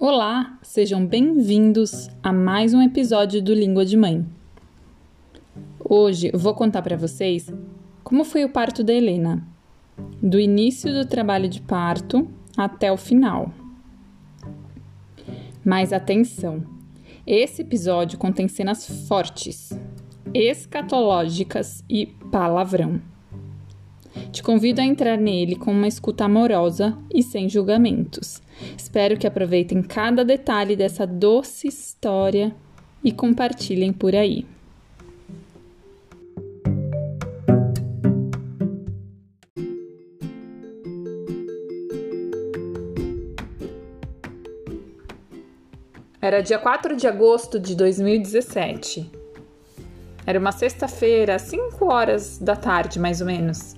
Olá, sejam bem-vindos a mais um episódio do Língua de Mãe. Hoje vou contar para vocês como foi o parto da Helena, do início do trabalho de parto até o final. Mas atenção, esse episódio contém cenas fortes, escatológicas e palavrão. Te convido a entrar nele com uma escuta amorosa e sem julgamentos. Espero que aproveitem cada detalhe dessa doce história e compartilhem por aí. Era dia 4 de agosto de 2017. Era uma sexta-feira, às 5 horas da tarde, mais ou menos.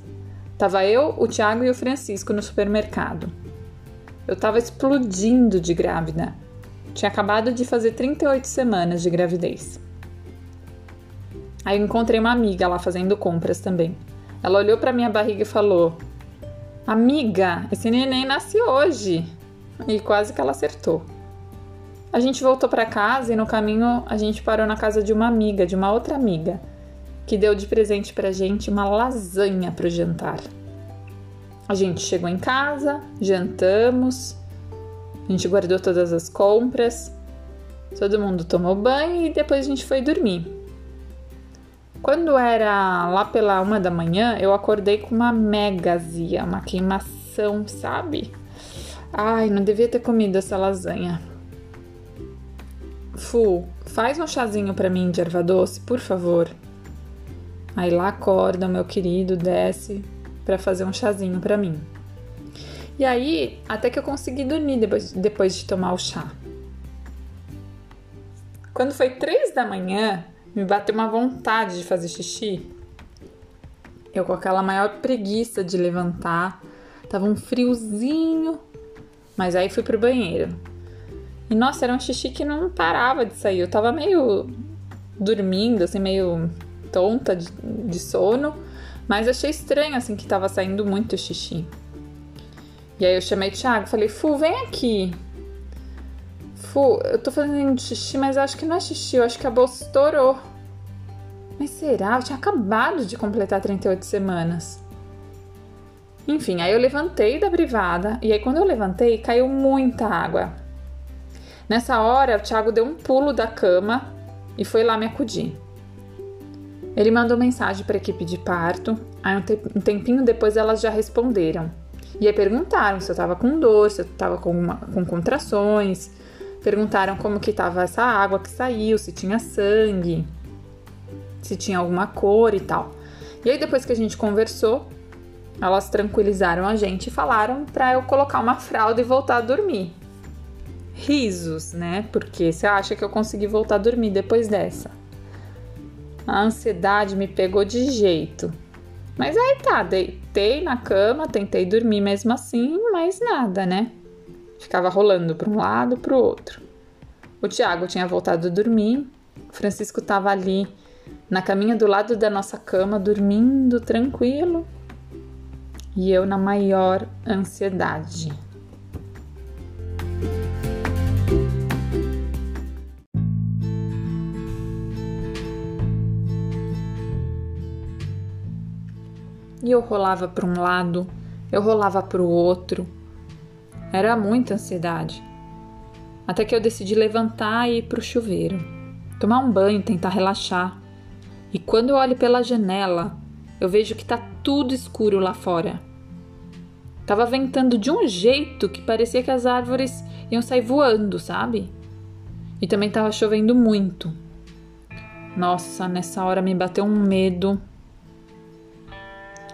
Tava eu, o Thiago e o Francisco no supermercado. Eu tava explodindo de grávida. Tinha acabado de fazer 38 semanas de gravidez. Aí eu encontrei uma amiga lá fazendo compras também. Ela olhou pra minha barriga e falou: "Amiga, esse neném nasce hoje." E quase que ela acertou. A gente voltou pra casa e no caminho a gente parou na casa de uma amiga, de uma outra amiga, que deu de presente pra gente uma lasanha pro jantar. A gente chegou em casa, jantamos, a gente guardou todas as compras, todo mundo tomou banho e depois a gente foi dormir. Quando era lá pela 1h da manhã, eu acordei com uma mega azia, uma queimação, sabe? Ai, não devia ter comido essa lasanha. Fu, faz um chazinho pra mim de erva doce, por favor. Aí lá acorda, meu querido, desce pra fazer um chazinho pra mim. E aí, até que eu consegui dormir depois de tomar o chá. Quando foi 3h da manhã, me bateu uma vontade de fazer xixi. Eu com aquela maior preguiça de levantar, tava um friozinho, mas aí fui pro banheiro. E nossa, era um xixi que não parava de sair, eu tava meio dormindo, assim, meio tonta de sono, mas achei estranho, assim, que tava saindo muito xixi. E aí eu chamei o Thiago, falei: "Fu, vem aqui. Fu, eu tô fazendo xixi, mas acho que não é xixi, eu acho que a bolsa estourou." "Mas será? Eu tinha acabado de completar 38 semanas. Enfim, aí eu levantei da privada, e aí quando eu levantei, caiu muita água. Nessa hora, o Thiago deu um pulo da cama e foi lá me acudir. Ele mandou mensagem para a equipe de parto, aí um tempinho depois elas já responderam. E aí perguntaram se eu estava com dor, se eu estava com contrações, perguntaram como que estava essa água que saiu, se tinha sangue, se tinha alguma cor e tal. E aí depois que a gente conversou, elas tranquilizaram a gente e falaram para eu colocar uma fralda e voltar a dormir. Risos, né? Porque você acha que eu consegui voltar a dormir depois dessa? A ansiedade me pegou de jeito. Mas aí tá, deitei na cama, tentei dormir mesmo assim, mas nada, né? Ficava rolando para um lado, para o outro. O Thiago tinha voltado a dormir, o Francisco tava ali na caminha do lado da nossa cama, dormindo tranquilo, e eu na maior ansiedade. E eu rolava para um lado, eu rolava para o outro. Era muita ansiedade. Até que eu decidi levantar e ir para o chuveiro. Tomar um banho, tentar relaxar. E quando eu olho pela janela, eu vejo que tá tudo escuro lá fora. Tava ventando de um jeito que parecia que as árvores iam sair voando, sabe? E também tava chovendo muito. Nossa, nessa hora me bateu um medo.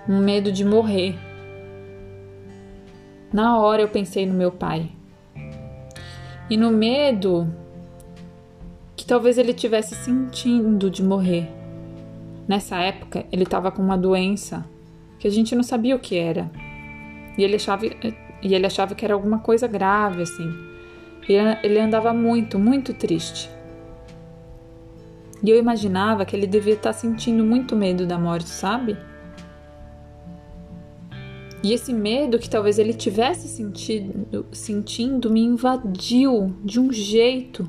Um medo de morrer. Na hora eu pensei no meu pai. E no medo que talvez ele tivesse sentindo de morrer. Nessa época ele estava com uma doença que a gente não sabia o que era. E ele achava que era alguma coisa grave, assim. E ele andava muito, muito triste. E eu imaginava que ele devia estar sentindo muito medo da morte, sabe? E esse medo que talvez ele tivesse sentindo me invadiu de um jeito.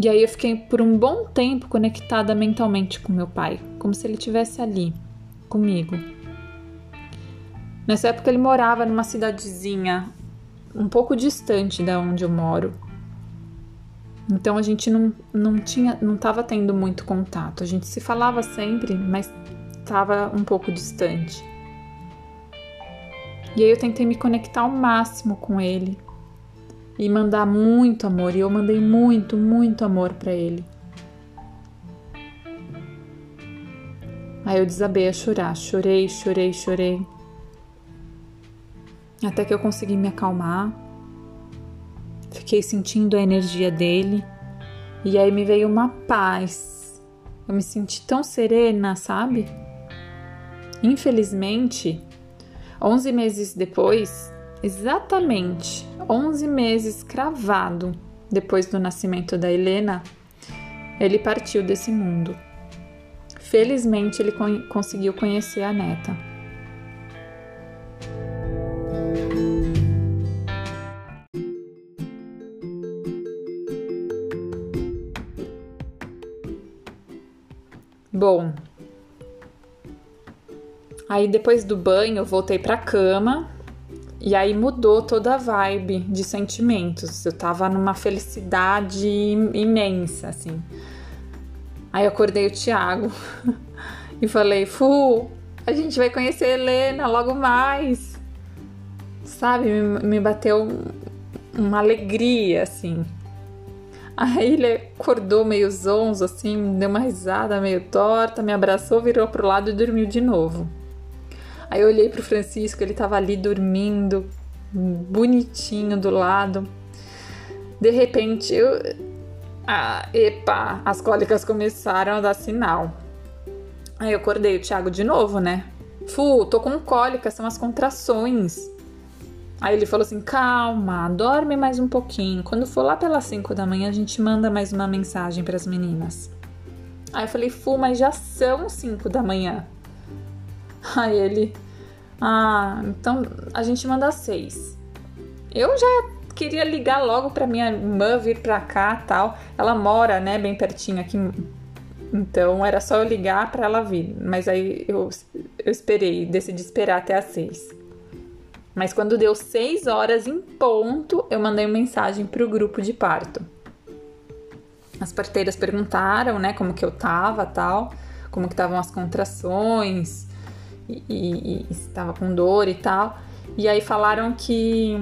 E aí eu fiquei por um bom tempo conectada mentalmente com meu pai, como se ele estivesse ali, comigo. Nessa época ele morava numa cidadezinha um pouco distante da onde eu moro. Então a gente não estava tendo muito contato. A gente se falava sempre, mas estava um pouco distante. E aí eu tentei me conectar ao máximo com ele e mandar muito amor. E eu mandei muito, muito amor para ele. Aí eu desabei a chorar. Chorei. Até que eu consegui me acalmar. Fiquei sentindo a energia dele. E aí me veio uma paz. Eu me senti tão serena, sabe? Infelizmente, 11 meses depois, exatamente 11 meses cravado depois do nascimento da Helena, ele partiu desse mundo. Felizmente, ele conseguiu conhecer a neta. Bom, aí depois do banho eu voltei pra cama e aí mudou toda a vibe de sentimentos. Eu tava numa felicidade imensa, assim. Aí eu acordei o Thiago e falei, Fu, a gente vai conhecer a Helena logo mais. Sabe, me bateu uma alegria, assim. Aí ele acordou meio zonzo, assim, deu uma risada meio torta, me abraçou, virou pro lado e dormiu de novo. Aí eu olhei pro Francisco, ele tava ali dormindo, bonitinho do lado. De repente, as cólicas começaram a dar sinal. Aí eu acordei o Thiago de novo, né? Fu, tô com cólica, são as contrações. Aí ele falou assim, calma, dorme mais um pouquinho. Quando for lá pelas 5 da manhã, a gente manda mais uma mensagem pras meninas. Aí eu falei, Fu, mas já são 5 da manhã. Aí ele, então a gente manda 6. Eu já queria ligar logo pra minha irmã vir pra cá e tal. Ela mora, né, bem pertinho aqui. Então era só eu ligar pra ela vir. Mas aí eu esperei, decidi esperar até as 6. Mas quando deu 6 horas em ponto, eu mandei uma mensagem pro grupo de parto. As parteiras perguntaram, né, como que eu tava, tal, como que estavam as contrações, e se tava com dor e tal. E aí falaram que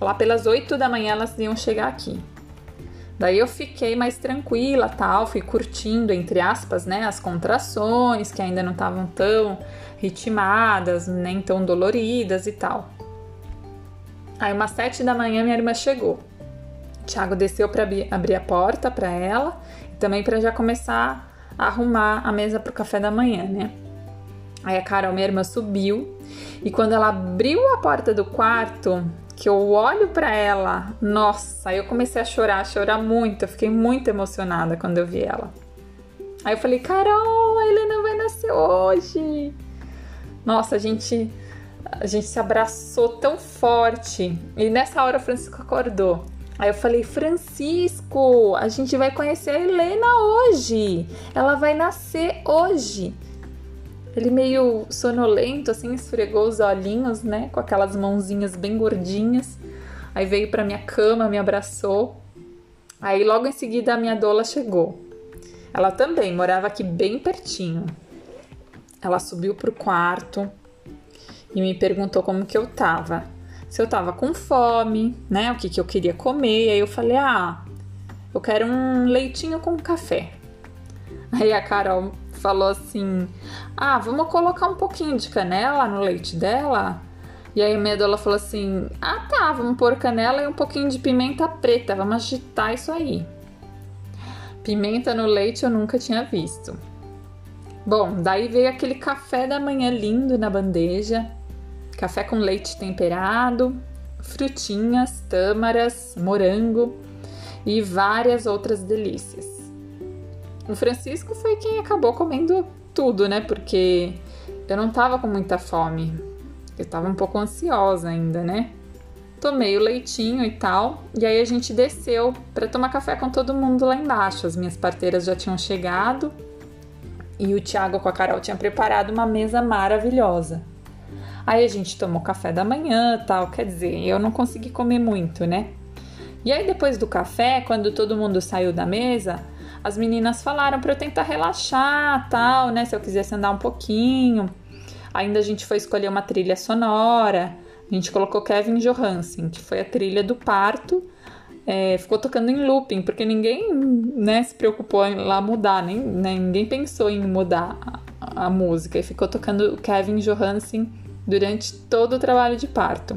lá pelas 8 da manhã elas iam chegar aqui. Daí eu fiquei mais tranquila, tal, fui curtindo, entre aspas, né, as contrações, que ainda não estavam tão ritmadas, nem tão doloridas e tal. Aí umas 7 da manhã minha irmã chegou. O Thiago desceu para abrir a porta para ela, e também para já começar a arrumar a mesa pro café da manhã, né? Aí a Carol, minha irmã, subiu, e quando ela abriu a porta do quarto, que eu olho pra ela, nossa, aí eu comecei a chorar muito, eu fiquei muito emocionada quando eu vi ela. Aí eu falei, Carol, a Helena vai nascer hoje. Nossa, a gente se abraçou tão forte, e nessa hora o Francisco acordou. Aí eu falei, Francisco, a gente vai conhecer a Helena hoje, ela vai nascer hoje. Ele meio sonolento, assim, esfregou os olhinhos, né? Com aquelas mãozinhas bem gordinhas. Aí veio pra minha cama, me abraçou. Aí logo em seguida a minha doula chegou. Ela também morava aqui bem pertinho. Ela subiu pro quarto e me perguntou como que eu tava. Se eu tava com fome, né? O que eu queria comer. Aí eu falei, eu quero um leitinho com café. Aí a Carol falou assim, vamos colocar um pouquinho de canela no leite dela? E aí a minha doula falou assim, tá, vamos pôr canela e um pouquinho de pimenta preta, vamos agitar isso aí. Pimenta no leite eu nunca tinha visto. Bom, daí veio aquele café da manhã lindo na bandeja, café com leite temperado, frutinhas, tâmaras, morango e várias outras delícias. O Francisco foi quem acabou comendo tudo, né? Porque Eu não tava com muita fome, eu tava um pouco ansiosa ainda, né? Tomei o leitinho e tal, e aí a gente desceu para tomar café com todo mundo lá embaixo. As minhas parteiras já tinham chegado e o Thiago com a Carol tinha preparado uma mesa maravilhosa. Aí a gente tomou café da manhã e tal, quer dizer, eu não consegui comer muito, né? E aí depois do café, quando todo mundo saiu da mesa, as meninas falaram para eu tentar relaxar, tal, né? Se eu quisesse andar um pouquinho. Ainda a gente foi escolher uma trilha sonora. A gente colocou Kevin Johansen, que foi a trilha do parto. Ficou tocando em looping, porque ninguém, né, se preocupou em lá mudar, nem ninguém pensou em mudar a música. E ficou tocando Kevin Johansen durante todo o trabalho de parto.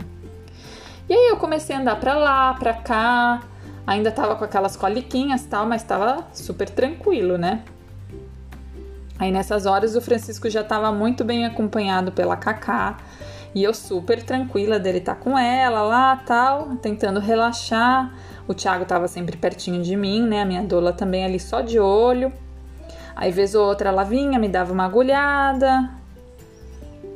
E aí eu comecei a andar pra lá, pra cá. Ainda tava com aquelas coliquinhas e tal, mas tava super tranquilo, né? Aí nessas horas o Francisco já tava muito bem acompanhado pela Cacá. E eu super tranquila dele estar com ela lá, tal, tentando relaxar. O Thiago tava sempre pertinho de mim, né? A minha doula também ali só de olho. Aí vez ou outra ela vinha, me dava uma agulhada.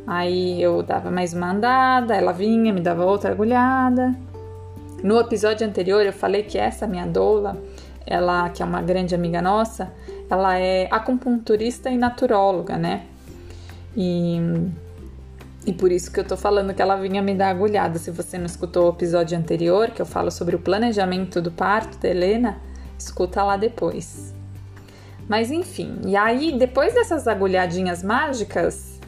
Aí eu dava mais uma andada, ela vinha, me dava outra agulhada. No episódio anterior eu falei que essa minha doula, ela que é uma grande amiga nossa, ela é acupunturista e naturóloga, né? E por isso que eu tô falando que ela vinha me dar agulhada. Se você não escutou o episódio anterior, que eu falo sobre o planejamento do parto da Helena, escuta lá depois. Mas enfim, e aí depois dessas agulhadinhas mágicas,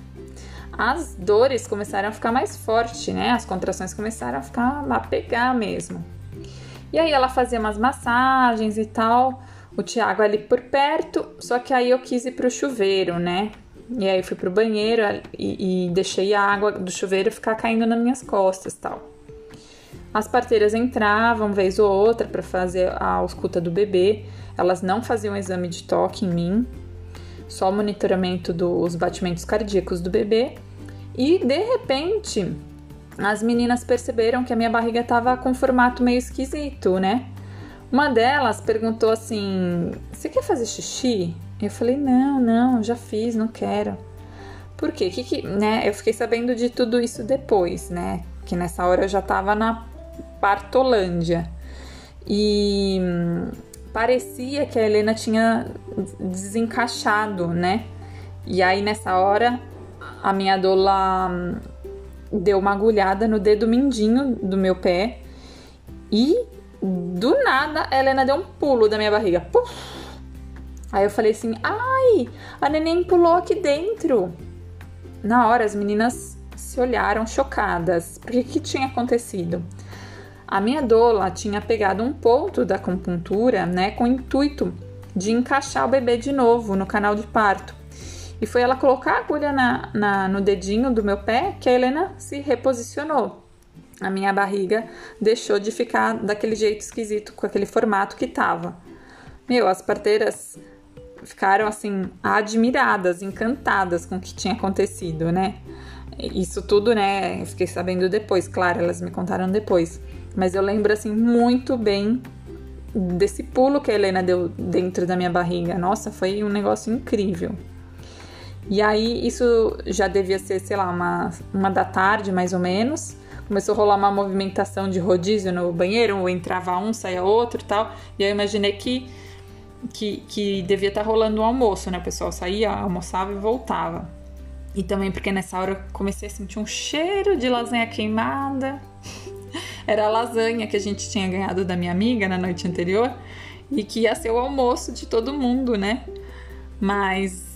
as dores começaram a ficar mais fortes, né? As contrações começaram a ficar a pegar mesmo. E aí ela fazia umas massagens e tal, o Thiago ali por perto, só que aí eu quis ir pro chuveiro, né? E aí fui pro banheiro e deixei a água do chuveiro ficar caindo nas minhas costas e tal. As parteiras entravam vez ou outra para fazer a ausculta do bebê. Elas não faziam exame de toque em mim, só o monitoramento dos batimentos cardíacos do bebê. E de repente as meninas perceberam que a minha barriga estava com um formato meio esquisito, né? Uma delas perguntou assim: "Você quer fazer xixi?" Eu falei, não, já fiz, não quero. Por quê? Né? Eu fiquei sabendo de tudo isso depois, né? Que nessa hora eu já tava na Partolândia. E parecia que a Helena tinha desencaixado, né? E aí nessa hora a minha doula deu uma agulhada no dedo mindinho do meu pé. E do nada a Helena deu um pulo da minha barriga. Puf! Aí eu falei assim, ai, a neném pulou aqui dentro. Na hora, as meninas se olharam chocadas. Porque que tinha acontecido? A minha doula tinha pegado um ponto da acupuntura, né, com o intuito de encaixar o bebê de novo no canal de parto. E foi ela colocar a agulha no dedinho do meu pé que a Helena se reposicionou. A minha barriga deixou de ficar daquele jeito esquisito, com aquele formato que tava. Meu, as parteiras ficaram assim, admiradas, encantadas com o que tinha acontecido, né? Isso tudo, né? Eu fiquei sabendo depois, claro, elas me contaram depois. Mas eu lembro, assim, muito bem desse pulo que a Helena deu dentro da minha barriga. Nossa, foi um negócio incrível. E aí, isso já devia ser, sei lá, uma da tarde, mais ou menos. Começou a rolar uma movimentação de rodízio no banheiro, ou entrava um, saia outro e tal. E eu imaginei que devia estar rolando um almoço, né? O pessoal saía, almoçava e voltava. E também porque nessa hora eu comecei a sentir um cheiro de lasanha queimada. Era a lasanha que a gente tinha ganhado da minha amiga na noite anterior e que ia ser o almoço de todo mundo, né? Mas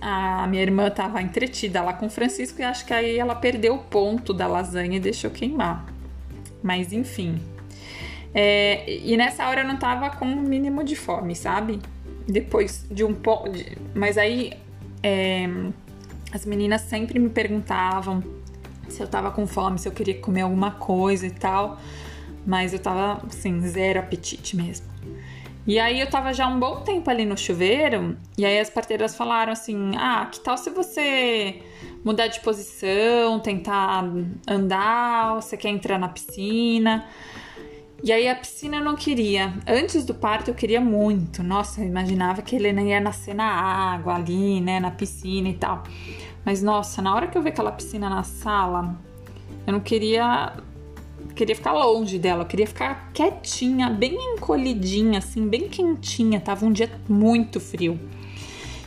a minha irmã estava entretida lá com o Francisco e acho que aí ela perdeu o ponto da lasanha e deixou queimar. Mas enfim... E nessa hora eu não tava com o mínimo de fome, sabe? Depois de um pouco... Mas aí as meninas sempre me perguntavam se eu tava com fome, se eu queria comer alguma coisa e tal. Mas eu tava, assim, zero apetite mesmo. E aí eu tava já um bom tempo ali no chuveiro. E aí as parteiras falaram assim... Ah, que tal se você mudar de posição, tentar andar, você quer entrar na piscina... E aí a piscina eu não queria. Antes do parto eu queria muito. Nossa, eu imaginava que a Helena ia nascer na água ali, né, na piscina e tal. Mas nossa, na hora que eu vi aquela piscina na sala, eu não queria ficar longe dela, eu queria ficar quietinha, bem encolhidinha, assim, bem quentinha. Tava um dia muito frio.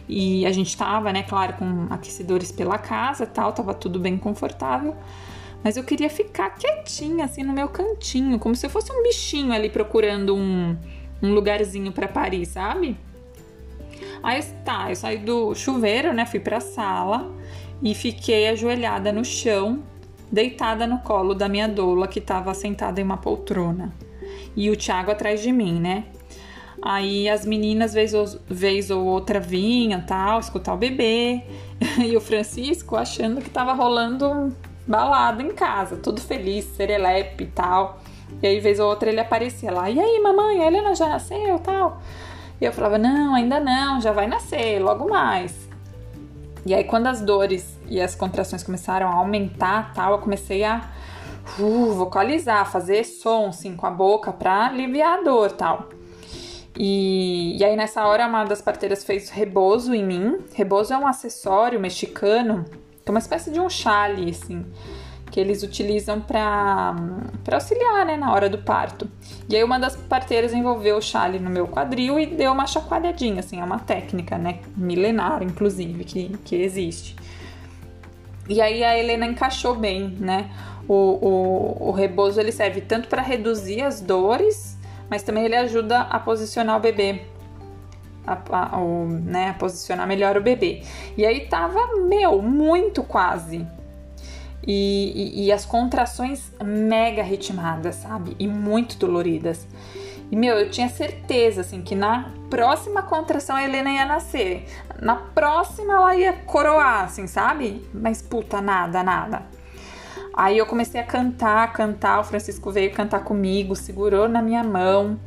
E a gente tava, né, claro, com aquecedores pela casa e tal, tava tudo bem confortável. Mas eu queria ficar quietinha, assim, no meu cantinho, como se eu fosse um bichinho ali procurando um lugarzinho pra parir, sabe? Aí tá, eu saí do chuveiro, né, fui pra sala e fiquei ajoelhada no chão, deitada no colo da minha doula, que tava sentada em uma poltrona. E o Thiago atrás de mim, né? Aí as meninas, vez ou outra, vinham, tal, escutar o bebê. E o Francisco achando que tava rolando balada em casa, todo feliz, serelepe e tal. E aí, vez ou outra, ele aparecia lá. E aí, mamãe, a Helena já nasceu e tal? E eu falava, não, ainda não, já vai nascer, logo mais. E aí, quando as dores e as contrações começaram a aumentar, tal, eu comecei a vocalizar, fazer som, assim, com a boca pra aliviar a dor, tal. E aí, nessa hora, uma das parteiras fez rebozo em mim. Rebozo é um acessório mexicano, que é uma espécie de um chale, assim, que eles utilizam pra auxiliar, né, na hora do parto. E aí, uma das parteiras envolveu o chale no meu quadril e deu uma chacoalhadinha, assim, é uma técnica, né, milenar, inclusive, que existe. E aí, a Helena encaixou bem, né, o rebozo, ele serve tanto para reduzir as dores, mas também ele ajuda a posicionar o bebê, a posicionar melhor o bebê. E aí tava, muito quase. E as contrações mega ritmadas, sabe? E muito doloridas. E, eu tinha certeza, assim, que na próxima contração a Helena ia nascer. Na próxima ela ia coroar, assim, sabe? Mas, puta, nada. Aí eu comecei a cantar, o Francisco veio cantar comigo, segurou na minha mão,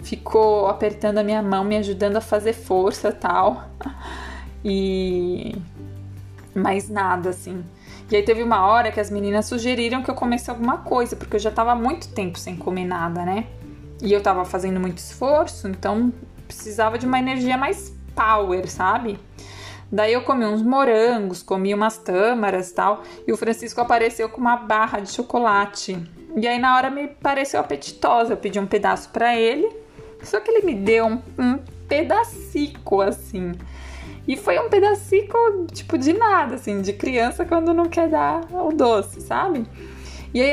ficou apertando a minha mão, me ajudando a fazer força e tal. E mais nada, assim. E aí teve uma hora que as meninas sugeriram que eu comesse alguma coisa, porque eu já tava há muito tempo sem comer nada, né? E eu tava fazendo muito esforço, então precisava de uma energia mais power, sabe? Daí eu comi uns morangos, comi umas tâmaras e tal, e o Francisco apareceu com uma barra de chocolate. E aí na hora me pareceu apetitosa, eu pedi um pedaço pra ele, só que ele me deu um pedacico, assim. E foi um pedacico, tipo, de nada, assim, de criança quando não quer dar o doce, sabe? E aí,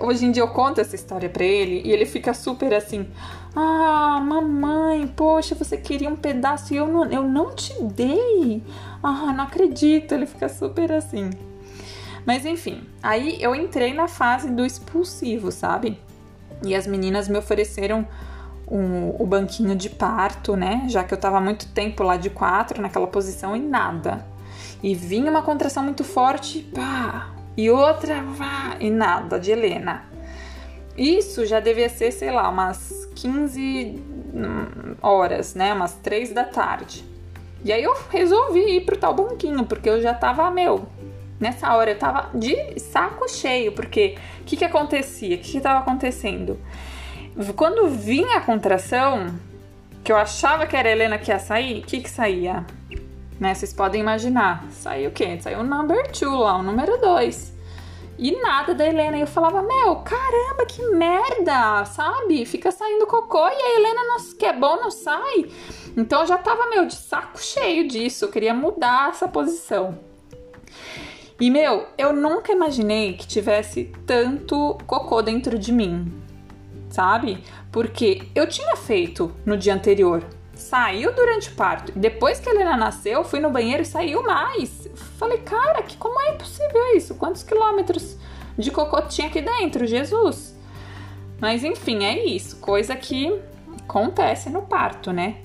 hoje em dia eu conto essa história pra ele e ele fica super assim, ah, mamãe, poxa, você queria um pedaço e eu não te dei, ah, não acredito, ele fica super assim. Mas enfim, aí eu entrei na fase do expulsivo, sabe? E as meninas me ofereceram o banquinho de parto, né, já que eu tava há muito tempo lá de 4, naquela posição e nada. E vinha uma contração muito forte, pá, e outra, vá, e nada, de Helena. Isso já devia ser, sei lá, umas 15 horas, né? Umas 3 da tarde. E aí eu resolvi ir pro tal banquinho, porque eu já tava, nessa hora eu tava de saco cheio, porque o que acontecia? O que tava acontecendo? Quando vinha a contração, que eu achava que era a Helena que ia sair, o que saía? Né, vocês podem imaginar, saiu o quê? Saiu o number 2 lá, o número 2. E nada da Helena. E eu falava, caramba, que merda, sabe? Fica saindo cocô e a Helena, que é bom, não sai. Então eu já tava, de saco cheio disso. Eu queria mudar essa posição. E, eu nunca imaginei que tivesse tanto cocô dentro de mim, sabe? Porque eu tinha feito no dia anterior. Saiu durante o parto. Depois que a Helena nasceu, eu fui no banheiro e saiu mais. Falei, cara, como é possível isso? Quantos quilômetros de cocô tinha aqui dentro? Jesus! Mas enfim, é isso. Coisa que acontece no parto, né?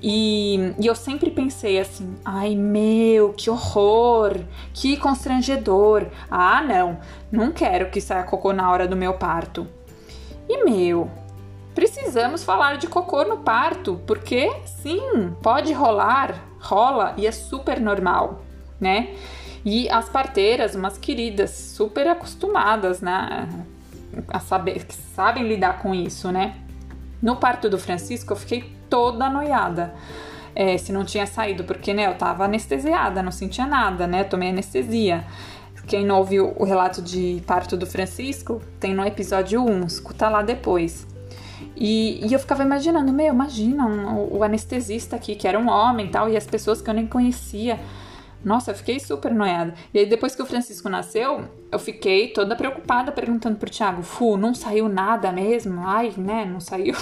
E eu sempre pensei assim, ai, que horror, que constrangedor. Ah, não quero que saia cocô na hora do meu parto. E precisamos falar de cocô no parto, porque sim, pode rola e é super normal, né? E as parteiras, umas queridas, super acostumadas, né? que sabem lidar com isso, né? No parto do Francisco, eu fiquei toda noiada. Se não tinha saído, porque, né, eu tava anestesiada, não sentia nada, né? Tomei anestesia. Quem não ouviu o relato de parto do Francisco, tem no episódio 1, escuta lá depois. E eu ficava imaginando, imagina o anestesista aqui, que era um homem e tal, e as pessoas que eu nem conhecia. Nossa, eu fiquei super noiada. E aí, depois que o Francisco nasceu, eu fiquei toda preocupada, perguntando pro Thiago, não saiu nada mesmo? Ai, né, não saiu...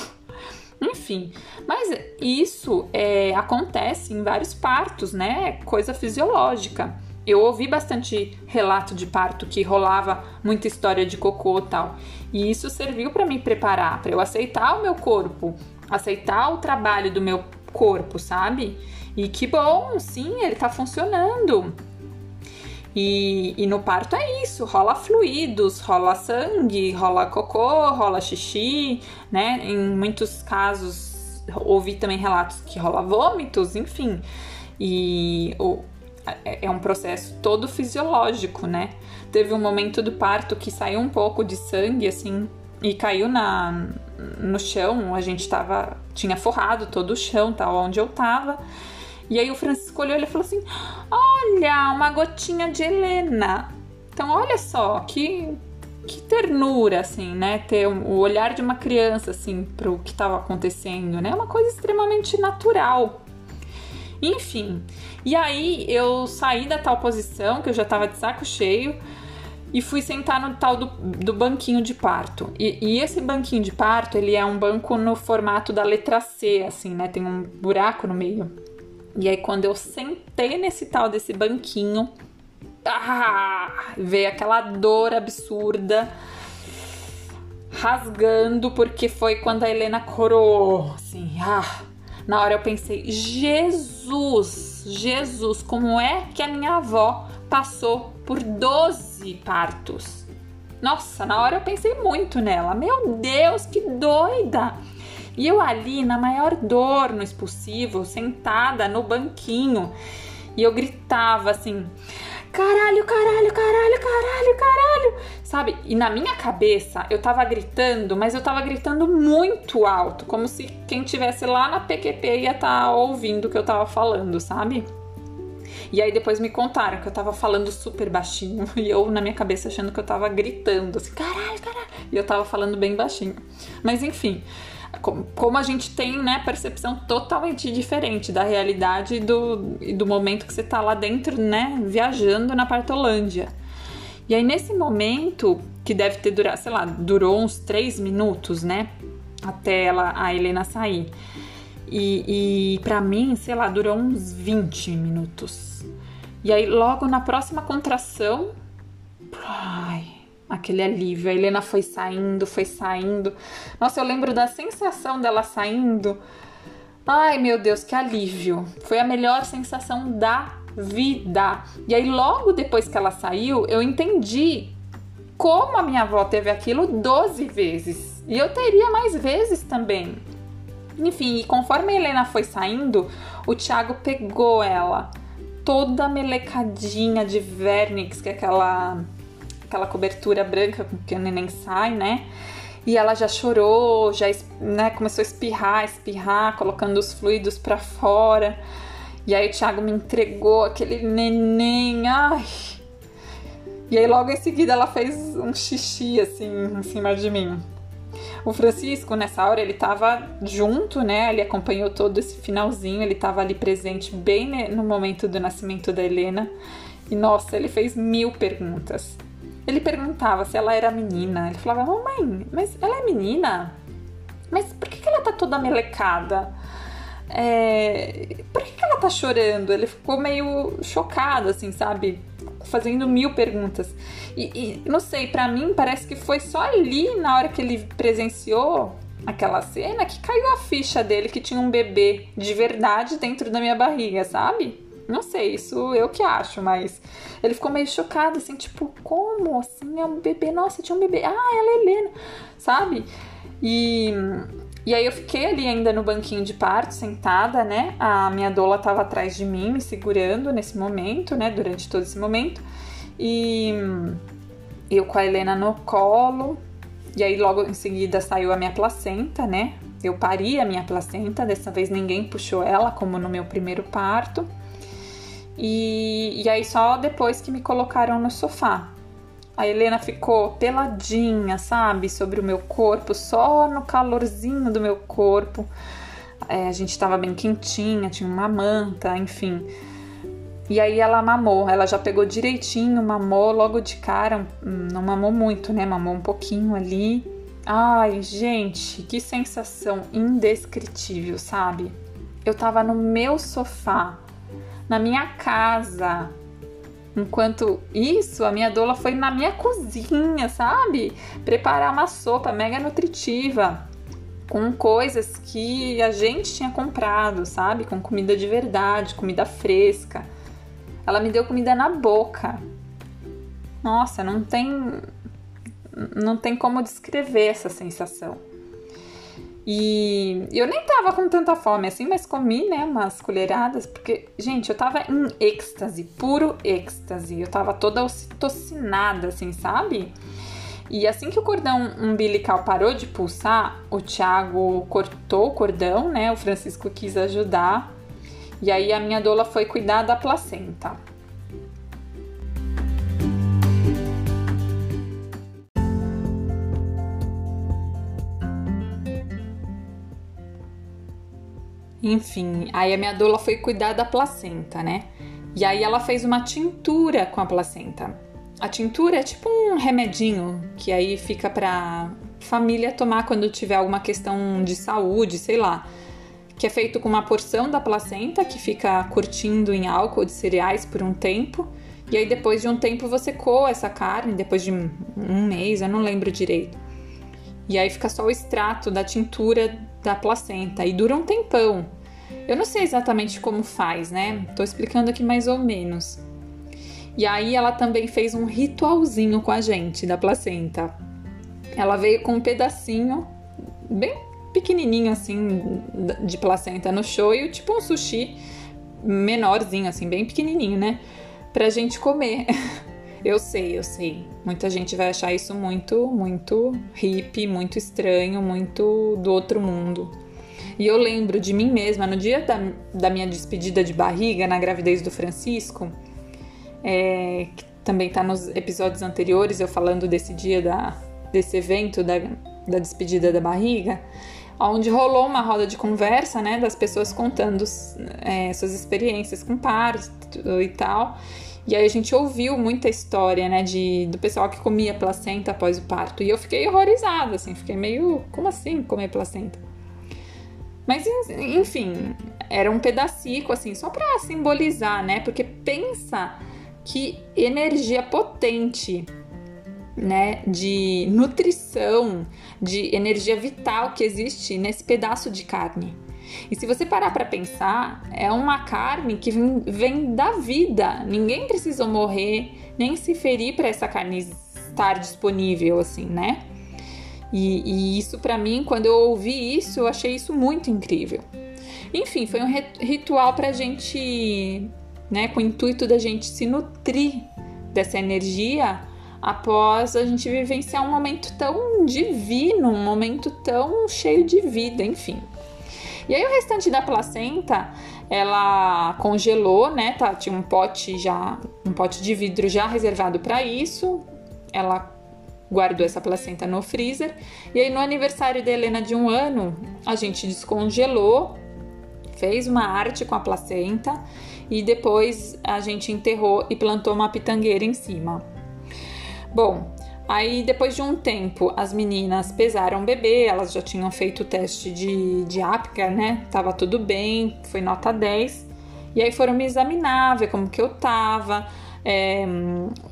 Enfim, mas isso acontece em vários partos, né? Coisa fisiológica. Eu ouvi bastante relato de parto que rolava muita história de cocô e tal. E isso serviu para me preparar, para eu aceitar o meu corpo, aceitar o trabalho do meu corpo, sabe? E que bom, sim, ele tá funcionando. E no parto é isso, rola fluidos, rola sangue, rola cocô, rola xixi, né? Em muitos casos, ouvi também relatos que rola vômitos, enfim. E é um processo todo fisiológico, né? Teve um momento do parto que saiu um pouco de sangue, assim, e caiu no chão. A gente tinha forrado todo o chão, tal, onde eu tava. E aí o Francisco olhou e falou assim, olha, uma gotinha de Helena. Então, olha só, que ternura, assim, né? Ter o olhar de uma criança, assim, pro que estava acontecendo, né? Uma coisa extremamente natural. Enfim, e aí eu saí da tal posição, que eu já tava de saco cheio, e fui sentar no tal do banquinho de parto. E esse banquinho de parto, ele é um banco no formato da letra C, assim, né? Tem um buraco no meio. E aí, quando eu sentei nesse tal desse banquinho, veio aquela dor absurda, rasgando, porque foi quando a Helena corou, assim, na hora eu pensei, Jesus, como é que a minha avó passou por 12 partos? Nossa, na hora eu pensei muito nela, meu Deus, que doida! E eu ali, na maior dor no expulsivo, sentada no banquinho, e eu gritava assim, caralho, sabe? E na minha cabeça, eu tava gritando, mas eu tava gritando muito alto, como se quem estivesse lá na PQP ia estar ouvindo o que eu tava falando, sabe? E aí depois me contaram que eu tava falando super baixinho, e eu na minha cabeça achando que eu tava gritando, assim, caralho, e eu tava falando bem baixinho. Mas enfim... Como a gente tem, né, percepção totalmente diferente da realidade e do momento que você tá lá dentro, né, viajando na partolândia. E aí, nesse momento, que deve ter durado, sei lá, durou uns 3 minutos, né, até a Helena sair. E pra mim, sei lá, durou uns 20 minutos. E aí, logo na próxima contração, aquele alívio, a Helena foi saindo, nossa, eu lembro da sensação dela saindo, ai meu Deus, que alívio, foi a melhor sensação da vida. E aí logo depois que ela saiu, eu entendi como a minha avó teve aquilo 12 vezes, e eu teria mais vezes também, enfim. E conforme a Helena foi saindo, o Thiago pegou ela, toda melecadinha de vernix, que é aquela cobertura branca que o neném sai, né? E ela já chorou, já, né, começou a espirrar, colocando os fluidos pra fora. E aí o Thiago me entregou aquele neném, ai! E aí logo em seguida ela fez um xixi, assim, em cima de mim. O Francisco, nessa hora, ele tava junto, né? Ele acompanhou todo esse finalzinho, ele tava ali presente bem no momento do nascimento da Helena. E, nossa, ele fez 1000 perguntas. Ele perguntava se ela era menina. Ele falava, mamãe, mas ela é menina? Mas por que ela tá toda melecada? Por que ela tá chorando? Ele ficou meio chocado, assim, sabe? Fazendo 1000 perguntas. E não sei, pra mim parece que foi só ali, na hora que ele presenciou aquela cena, que caiu a ficha dele que tinha um bebê de verdade dentro da minha barriga, sabe? Não sei, isso eu que acho, mas ele ficou meio chocado, assim, tipo, como assim? É um bebê, nossa, tinha um bebê, ela é Helena, sabe? E aí eu fiquei ali ainda no banquinho de parto, sentada, né? A minha doula tava atrás de mim, me segurando nesse momento, né? Durante todo esse momento. E eu com a Helena no colo, E aí logo em seguida saiu a minha placenta, né? Eu pari a minha placenta, dessa vez ninguém puxou ela, como no meu primeiro parto. E aí só depois que me colocaram no sofá. A Helena ficou peladinha, sabe? Sobre o meu corpo, só no calorzinho do meu corpo. A gente tava bem quentinha, tinha uma manta, enfim. E aí ela mamou, ela já pegou direitinho, mamou logo de cara. Não mamou muito, né? Mamou um pouquinho ali. Ai, gente, que sensação indescritível, sabe? Eu tava no meu sofá, na minha casa. Enquanto isso, a minha doula foi na minha cozinha, sabe? Preparar uma sopa mega nutritiva, com coisas que a gente tinha comprado, sabe? Com comida de verdade, comida fresca. Ela me deu comida na boca. Nossa, não tem como descrever essa sensação. E eu nem tava com tanta fome assim, mas comi, né, umas colheradas, porque, gente, eu tava em êxtase, puro êxtase. Eu tava toda ocitocinada, assim, sabe? E assim que o cordão umbilical parou de pulsar, o Thiago cortou o cordão, né? O Francisco quis ajudar. E aí a minha doula foi cuidar da placenta. Enfim, aí a minha doula foi cuidar da placenta, né? E aí ela fez uma tintura com a placenta. A tintura é tipo um remedinho que aí fica pra família tomar quando tiver alguma questão de saúde, sei lá. Que é feito com uma porção da placenta que fica curtindo em álcool de cereais por um tempo. E aí depois de um tempo você coa essa carne, depois de um mês, eu não lembro direito. E aí fica só o extrato da tintura da placenta e dura um tempão. Eu não sei exatamente como faz, né? Tô explicando aqui mais ou menos. E aí ela também fez um ritualzinho com a gente da placenta. Ela veio com um pedacinho bem pequenininho assim de placenta no shoyu, tipo um sushi menorzinho assim, bem pequenininho, né? Pra gente comer. Eu sei. Muita gente vai achar isso muito, muito hippie, muito estranho, muito do outro mundo. E eu lembro de mim mesma, no dia da minha despedida de barriga, na gravidez do Francisco, que também tá nos episódios anteriores, eu falando desse dia, desse evento da despedida da barriga, onde rolou uma roda de conversa, né, das pessoas contando suas experiências com parto e tal. E aí a gente ouviu muita história, né, do pessoal que comia placenta após o parto. E eu fiquei horrorizada, assim, fiquei meio, como assim comer placenta? Mas, enfim, era um pedacico, assim, só pra simbolizar, né, porque pensa que energia potente, né, de nutrição, de energia vital que existe nesse pedaço de carne. E se você parar pra pensar, é uma carne que vem da vida. Ninguém precisou morrer, nem se ferir pra essa carne estar disponível, assim, né? E isso pra mim, quando eu ouvi isso, eu achei isso muito incrível. Enfim, foi um ritual pra gente, né, com o intuito da gente se nutrir dessa energia após a gente vivenciar um momento tão divino, um momento tão cheio de vida, enfim. E aí o restante da placenta, ela congelou, né, tá? Tinha um pote de vidro já reservado para isso. Ela guardou essa placenta no freezer. E aí no aniversário da Helena de 1 ano, a gente descongelou, fez uma arte com a placenta e depois a gente enterrou e plantou uma pitangueira em cima. Bom, aí depois de um tempo as meninas pesaram o bebê, elas já tinham feito o teste de Apgar, né? Tava tudo bem, foi nota 10. E aí foram me examinar, ver como que eu tava,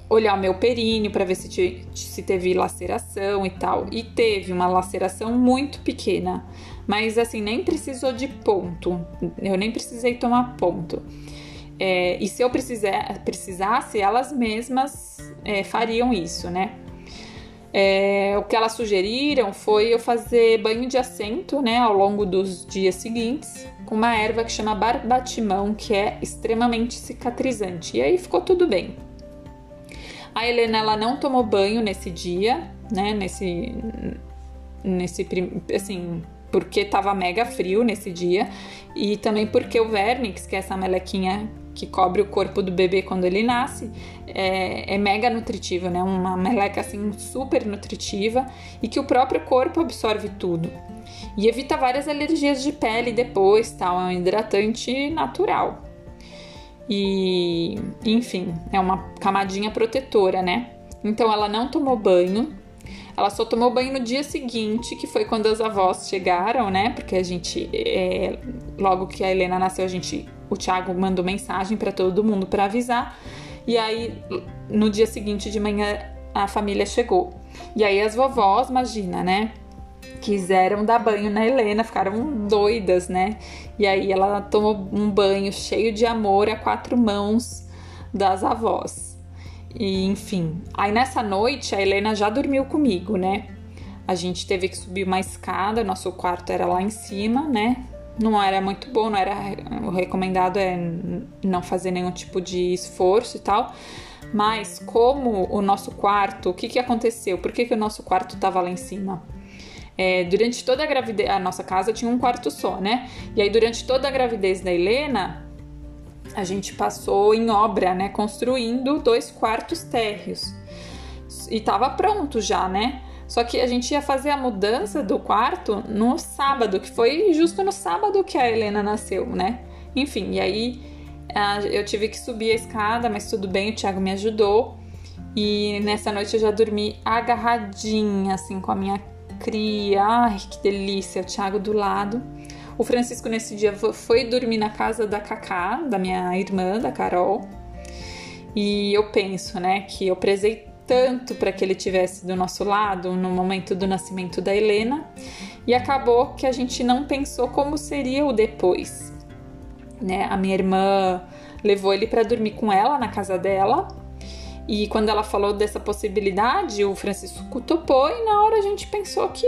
olhar o meu períneo para ver se teve laceração e tal. E teve uma laceração muito pequena, mas assim, nem precisou de ponto, eu nem precisei tomar ponto. E se eu precisasse, elas mesmas fariam isso, né? O que elas sugeriram foi eu fazer banho de assento, né, ao longo dos dias seguintes, com uma erva que chama barbatimão, que é extremamente cicatrizante. E aí ficou tudo bem. A Helena, ela não tomou banho nesse dia, né, nesse assim, porque tava mega frio nesse dia, e também porque o vernix, que é essa melequinha que cobre o corpo do bebê quando ele nasce, é mega nutritiva, né? Uma meleca assim super nutritiva e que o próprio corpo absorve tudo e evita várias alergias de pele depois, tal. É um hidratante natural e, enfim, é uma camadinha protetora, né? Então ela não tomou banho, ela só tomou banho no dia seguinte, que foi quando as avós chegaram, né? Porque a gente, logo que a Helena nasceu, o Thiago mandou mensagem para todo mundo para avisar. E aí, no dia seguinte de manhã, a família chegou. E aí as vovós, imagina, né? Quiseram dar banho na Helena, ficaram doidas, né? E aí ela tomou um banho cheio de amor a quatro mãos das avós. E, enfim, aí nessa noite a Helena já dormiu comigo, né? A gente teve que subir uma escada, nosso quarto era lá em cima, né? Não era muito bom, o recomendado é não fazer nenhum tipo de esforço e tal. Mas como o nosso quarto, o que aconteceu? Por que o nosso quarto estava lá em cima? Durante toda a gravidez, a nossa casa tinha um quarto só, né? E aí durante toda a gravidez da Helena, a gente passou em obra, né? Construindo 2 quartos térreos. E estava pronto já, né? Só que a gente ia fazer a mudança do quarto no sábado, que foi justo no sábado que a Helena nasceu, né? Enfim, e aí eu tive que subir a escada, mas tudo bem, o Thiago me ajudou. E nessa noite eu já dormi agarradinha, assim, com a minha cria. Ai, que delícia, o Thiago do lado. O Francisco, nesse dia, foi dormir na casa da Cacá, da minha irmã, da Carol. E eu penso, né, que eu prezei tanto para que ele tivesse do nosso lado no momento do nascimento da Helena, e acabou que a gente não pensou como seria o depois, né? A minha irmã levou ele para dormir com ela na casa dela, e quando ela falou dessa possibilidade, o Francisco topou, e na hora a gente pensou que,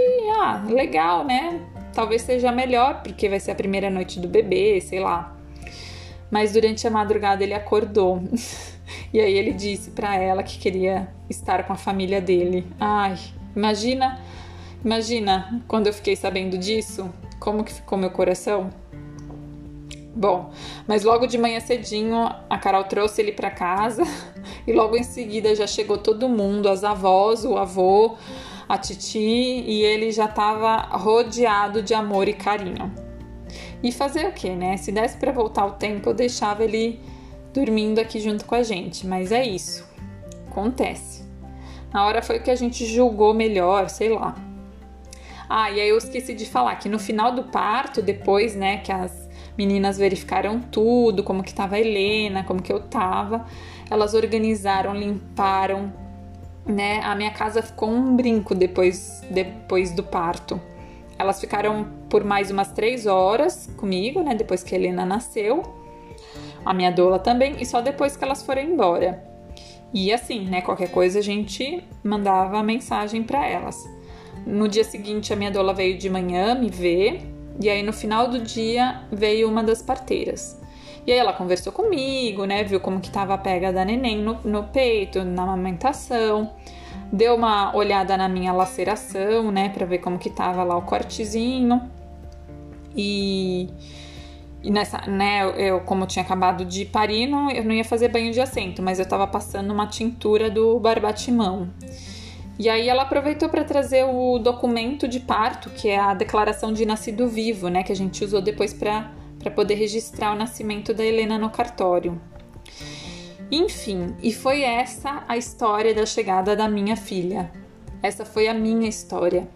legal, né? Talvez seja melhor, porque vai ser a primeira noite do bebê, sei lá. Mas durante a madrugada ele acordou. E aí ele disse pra ela que queria estar com a família dele. Ai, imagina quando eu fiquei sabendo disso, como que ficou meu coração? Bom, mas logo de manhã cedinho a Carol trouxe ele pra casa e logo em seguida já chegou todo mundo, as avós, o avô, a titi, e ele já tava rodeado de amor e carinho. E fazer o quê, né? Se desse pra voltar o tempo, eu deixava ele dormindo aqui junto com a gente, mas é isso, acontece. Na hora foi o que a gente julgou melhor, sei lá. E aí eu esqueci de falar que no final do parto, depois, né, que as meninas verificaram tudo, como que tava a Helena, como que eu tava, elas organizaram, limparam, né, a minha casa ficou um brinco depois do parto. Elas ficaram por mais umas 3 horas comigo, né, depois que a Helena nasceu. A minha doula também, e só depois que elas foram embora. E assim, né, qualquer coisa a gente mandava a mensagem pra elas. No dia seguinte, a minha doula veio de manhã me ver, e aí no final do dia veio uma das parteiras. E aí ela conversou comigo, né, viu como que tava a pega da neném no peito, na amamentação, deu uma olhada na minha laceração, né, pra ver como que tava lá o cortezinho. E nessa, né, eu como tinha acabado de parir, eu não ia fazer banho de assento, mas eu tava passando uma tintura do barbatimão. E aí ela aproveitou para trazer o documento de parto, que é a declaração de nascido vivo, né, que a gente usou depois para poder registrar o nascimento da Helena no cartório. Enfim, e foi essa a história da chegada da minha filha. Essa foi a minha história.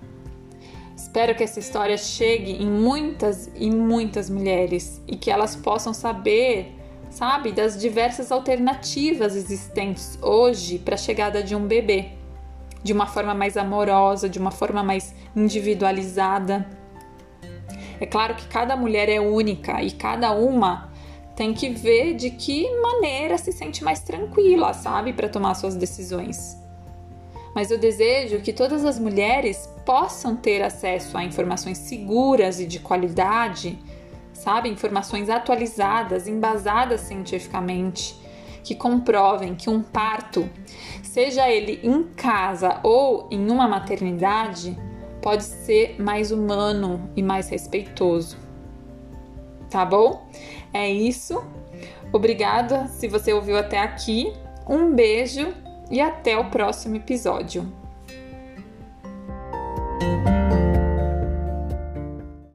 Espero que essa história chegue em muitas e muitas mulheres e que elas possam saber, sabe, das diversas alternativas existentes hoje para a chegada de um bebê, de uma forma mais amorosa, de uma forma mais individualizada. É claro que cada mulher é única e cada uma tem que ver de que maneira se sente mais tranquila, sabe, para tomar suas decisões. Mas eu desejo que todas as mulheres possam ter acesso a informações seguras e de qualidade, sabe? Informações atualizadas, embasadas cientificamente, que comprovem que um parto, seja ele em casa ou em uma maternidade, pode ser mais humano e mais respeitoso. Tá bom? É isso. Obrigada se você ouviu até aqui. Um beijo e até o próximo episódio.